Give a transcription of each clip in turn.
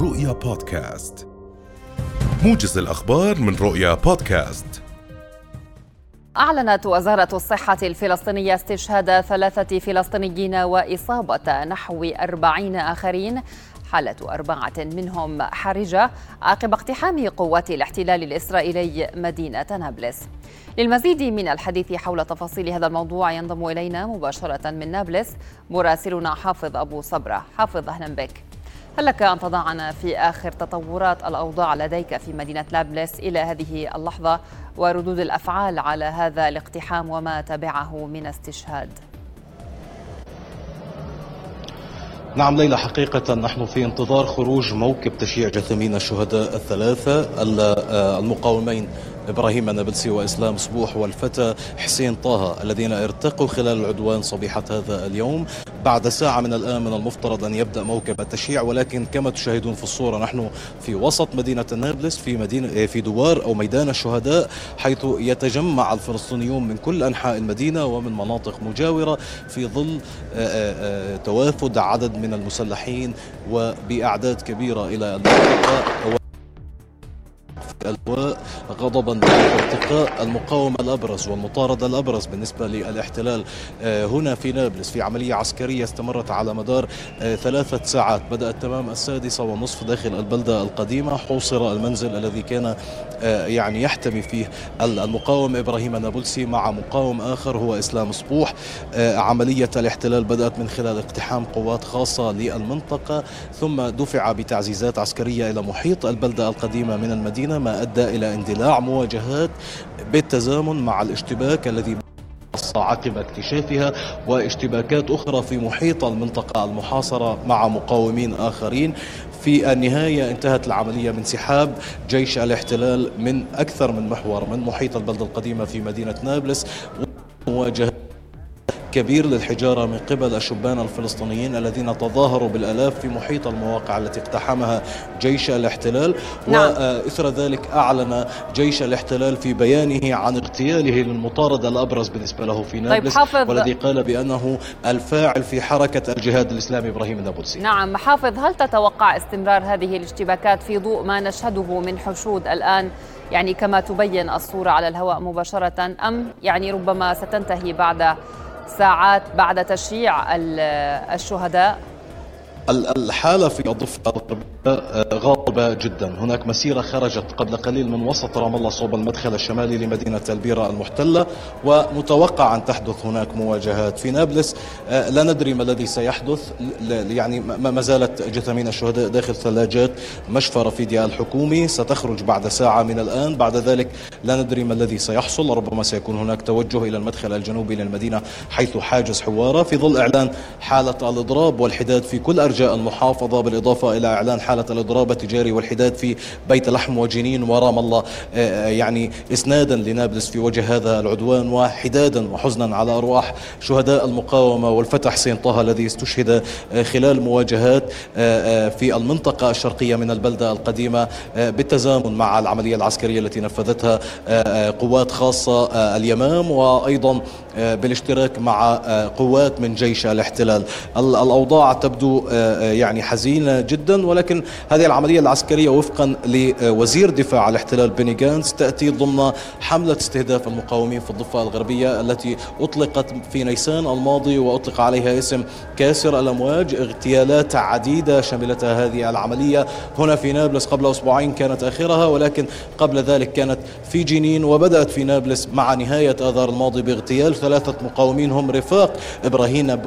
رؤية بودكاست، موجز الأخبار من رؤية بودكاست. أعلنت وزارة الصحة الفلسطينية استشهاد 3 فلسطينيين وإصابة نحو 40 آخرين، حالة 4 منهم حرجة، عقب اقتحام قوات الاحتلال الإسرائيلي مدينة نابلس. للمزيد من الحديث حول تفاصيل هذا الموضوع ينضم إلينا مباشرة من نابلس مراسلنا حافظ أبو صبرة. حافظ، أهلا بك. هل لك أن تضعنا في آخر تطورات الأوضاع لديك في مدينة نابلس إلى هذه اللحظة، وردود الأفعال على هذا الاقتحام وما تبعه من استشهاد؟ نعم ليلى، حقيقة نحن في انتظار خروج موكب تشييع جثامين الشهداء الثلاثة المقاومين إبراهيم نابلسي وإسلام صبوح والفتى حسين طه الذين ارتقوا خلال العدوان صبيحة هذا اليوم. بعد ساعة من الآن من المفترض أن يبدأ موكب التشييع، ولكن كما تشاهدون في الصورة نحن في وسط مدينة نابلس في دوار أو ميدان الشهداء، حيث يتجمع الفلسطينيون من كل أنحاء المدينة ومن مناطق مجاورة في ظل توافد عدد من المسلحين وبأعداد كبيرة إلى الضفة غضبا لارتقاء المقاومة الأبرز والمطاردة الأبرز بالنسبة للاحتلال هنا في نابلس، في عملية عسكرية استمرت على مدار 3 ساعات. بدأت تمام 6:30 داخل البلدة القديمة. حوصر المنزل الذي كان يحتمي فيه المقاوم إبراهيم نابلسي مع مقاوم آخر هو إسلام صبوح. عملية الاحتلال بدأت من خلال اقتحام قوات خاصة للمنطقة، ثم دفع بتعزيزات عسكرية إلى محيط البلدة القديمة من المدينة، ما أدى إلى اندلاع مواجهات بالتزامن مع الاشتباك الذي عقب اكتشافها، واشتباكات أخرى في محيط المنطقة المحاصرة مع مقاومين آخرين. في النهاية انتهت العملية بانسحاب جيش الاحتلال من أكثر من محور من محيط البلدة القديمة في مدينة نابلس، ومواجهة كبير للحجارة من قبل الشبان الفلسطينيين الذين تظاهروا بالآلاف في محيط المواقع التي اقتحمها جيش الاحتلال. نعم. وإثر ذلك أعلن جيش الاحتلال في بيانه عن اغتياله للمطاردة الأبرز بالنسبة له في نابلس. طيب، والذي قال بأنه الفاعل في حركة الجهاد الإسلامي إبراهيم نابلسي. نعم حافظ، هل تتوقع استمرار هذه الاشتباكات في ضوء ما نشهده من حشود الآن، كما تبين الصورة على الهواء مباشرة، أم ربما ستنتهي بعد ساعات بعد تشييع الشهداء؟ الحالة في الضفة غاضبة جدا. هناك مسيرة خرجت قبل قليل من وسط رام الله صوب المدخل الشمالي لمدينة البيرة المحتلة، ومتوقع أن تحدث هناك مواجهات في نابلس. لا ندري ما الذي سيحدث، ما زالت جثامين الشهداء داخل ثلاجات مشفى رفيديا الحكومي، ستخرج بعد ساعة من الآن. بعد ذلك لا ندري ما الذي سيحصل، ربما سيكون هناك توجه إلى المدخل الجنوبي للمدينة حيث حاجز حوارة، في ظل إعلان حالة الإضراب والحداد في كل أرجاء المحافظة، بالإضافة إلى إعلان حالة الإضراب التجاري والحداد في بيت لحم وجنين ورام الله، إسنادا لنابلس في وجه هذا العدوان، وحدادا وحزنا على أرواح شهداء المقاومة والفتى حسين طه الذي استشهد خلال مواجهات في المنطقة الشرقية من البلدة القديمة، بالتزامن مع العملية العسكرية التي نفذتها قوات خاصة اليمام، وأيضا بالاشتراك مع قوات من جيش الاحتلال. الأوضاع تبدو حزينة جدا، ولكن هذه العملية العسكرية وفقا لوزير دفاع الاحتلال بيني غانتس تأتي ضمن حملة استهداف المقاومين في الضفة الغربية التي أطلقت في نيسان الماضي وأطلق عليها اسم كاسر الأمواج. اغتيالات عديدة شملتها هذه العملية هنا في نابلس، قبل أسبوعين كانت آخرها، ولكن قبل ذلك كانت في جنين وبدأت في نابلس مع نهاية آذار الماضي باغتيال 3 مقاومين هم رفاق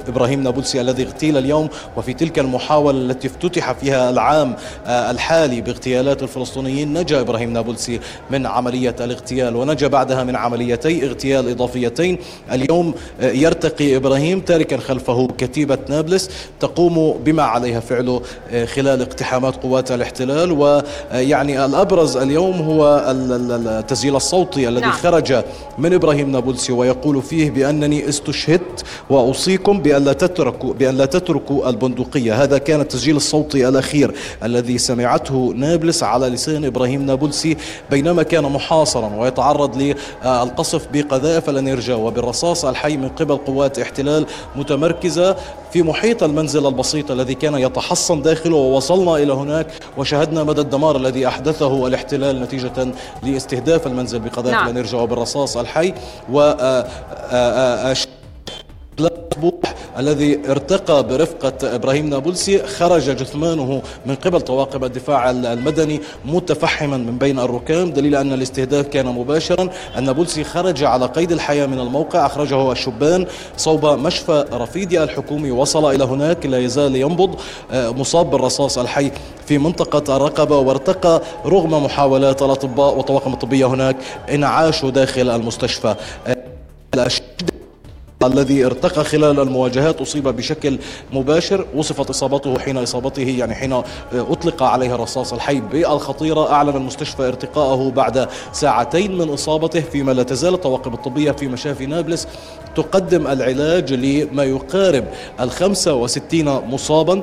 إبراهيم نابلسي الذي اغتيل اليوم، وفي تلك المحاولة التي افتتح فيها العام الحالي باغتيالات الفلسطينيين نجا إبراهيم نابلسي من عملية الاغتيال، ونجا بعدها من عمليتي اغتيال إضافيتين. اليوم يرتقي إبراهيم تاركا خلفه كتيبة نابلس تقوم بما عليها فعله خلال اقتحامات قوات الاحتلال. الأبرز اليوم هو التسجيل الصوتي الذي خرج من إبراهيم نابلسي ويقول فيه بأنني استشهدت وأوصيكم بأن لا تتركوا البندقية. هذا كان التسجيل الصوتي الأخير الذي سمع وضعته نابلس على لسان إبراهيم نابلسي بينما كان محاصرا ويتعرض للقصف بقذائف الانرجا وبالرصاص الحي من قبل قوات احتلال متمركزة في محيط المنزل البسيط الذي كان يتحصن داخله. ووصلنا إلى هناك وشهدنا مدى الدمار الذي أحدثه الاحتلال نتيجة لاستهداف المنزل بقذائف الانرجا وبالرصاص الحي. و الذي ارتقى برفقة إبراهيم نابلسي خرج جثمانه من قبل طواقم الدفاع المدني متفحما من بين الركام، دليل أن الاستهداف كان مباشرا. النابلسي خرج على قيد الحياة من الموقع، أخرجه الشبان صوب مشفى رفيديا الحكومي، وصل إلى هناك لا يزال ينبض مصاب بالرصاص الحي في منطقة الرقبة، وارتقى رغم محاولات الأطباء والطواقم الطبية هناك إنعاشه داخل المستشفى. الذي ارتقى خلال المواجهات أصيب بشكل مباشر، وصفت إصابته حين إصابته يعني حين أطلق عليه الرصاص الحي بالخطيرة. أعلن المستشفى ارتقاءه بعد ساعتين من إصابته، فيما لا تزال الطواقم الطبية في مشافي نابلس تقدم العلاج لما يقارب 65 مصابا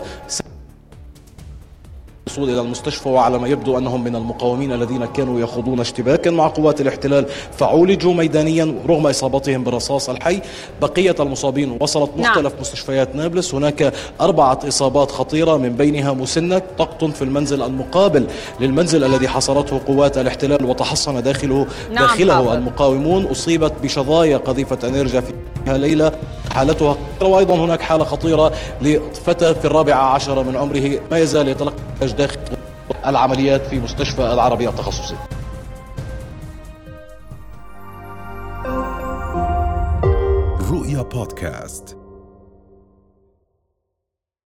إلى المستشفى، وعلى ما يبدو أنهم من المقاومين الذين كانوا يخوضون اشتباكا مع قوات الاحتلال فعولجوا ميدانيا رغم إصابتهم بالرصاص الحي. بقية المصابين وصلت مختلف مستشفيات نابلس، هناك 4 إصابات خطيرة من بينها مسنة تقطن في المنزل المقابل للمنزل الذي حصرته قوات الاحتلال وتحصن داخله المقاومون، أصيبت بشظايا قذيفة انرجا فيها ليلة حالتها خطيرة. وأيضا هناك حالة خطيرة لفتى في 14 من عمره ما يزال يتلقى داخل العمليات في مستشفى العربي التخصصي. رؤيا بودكاست.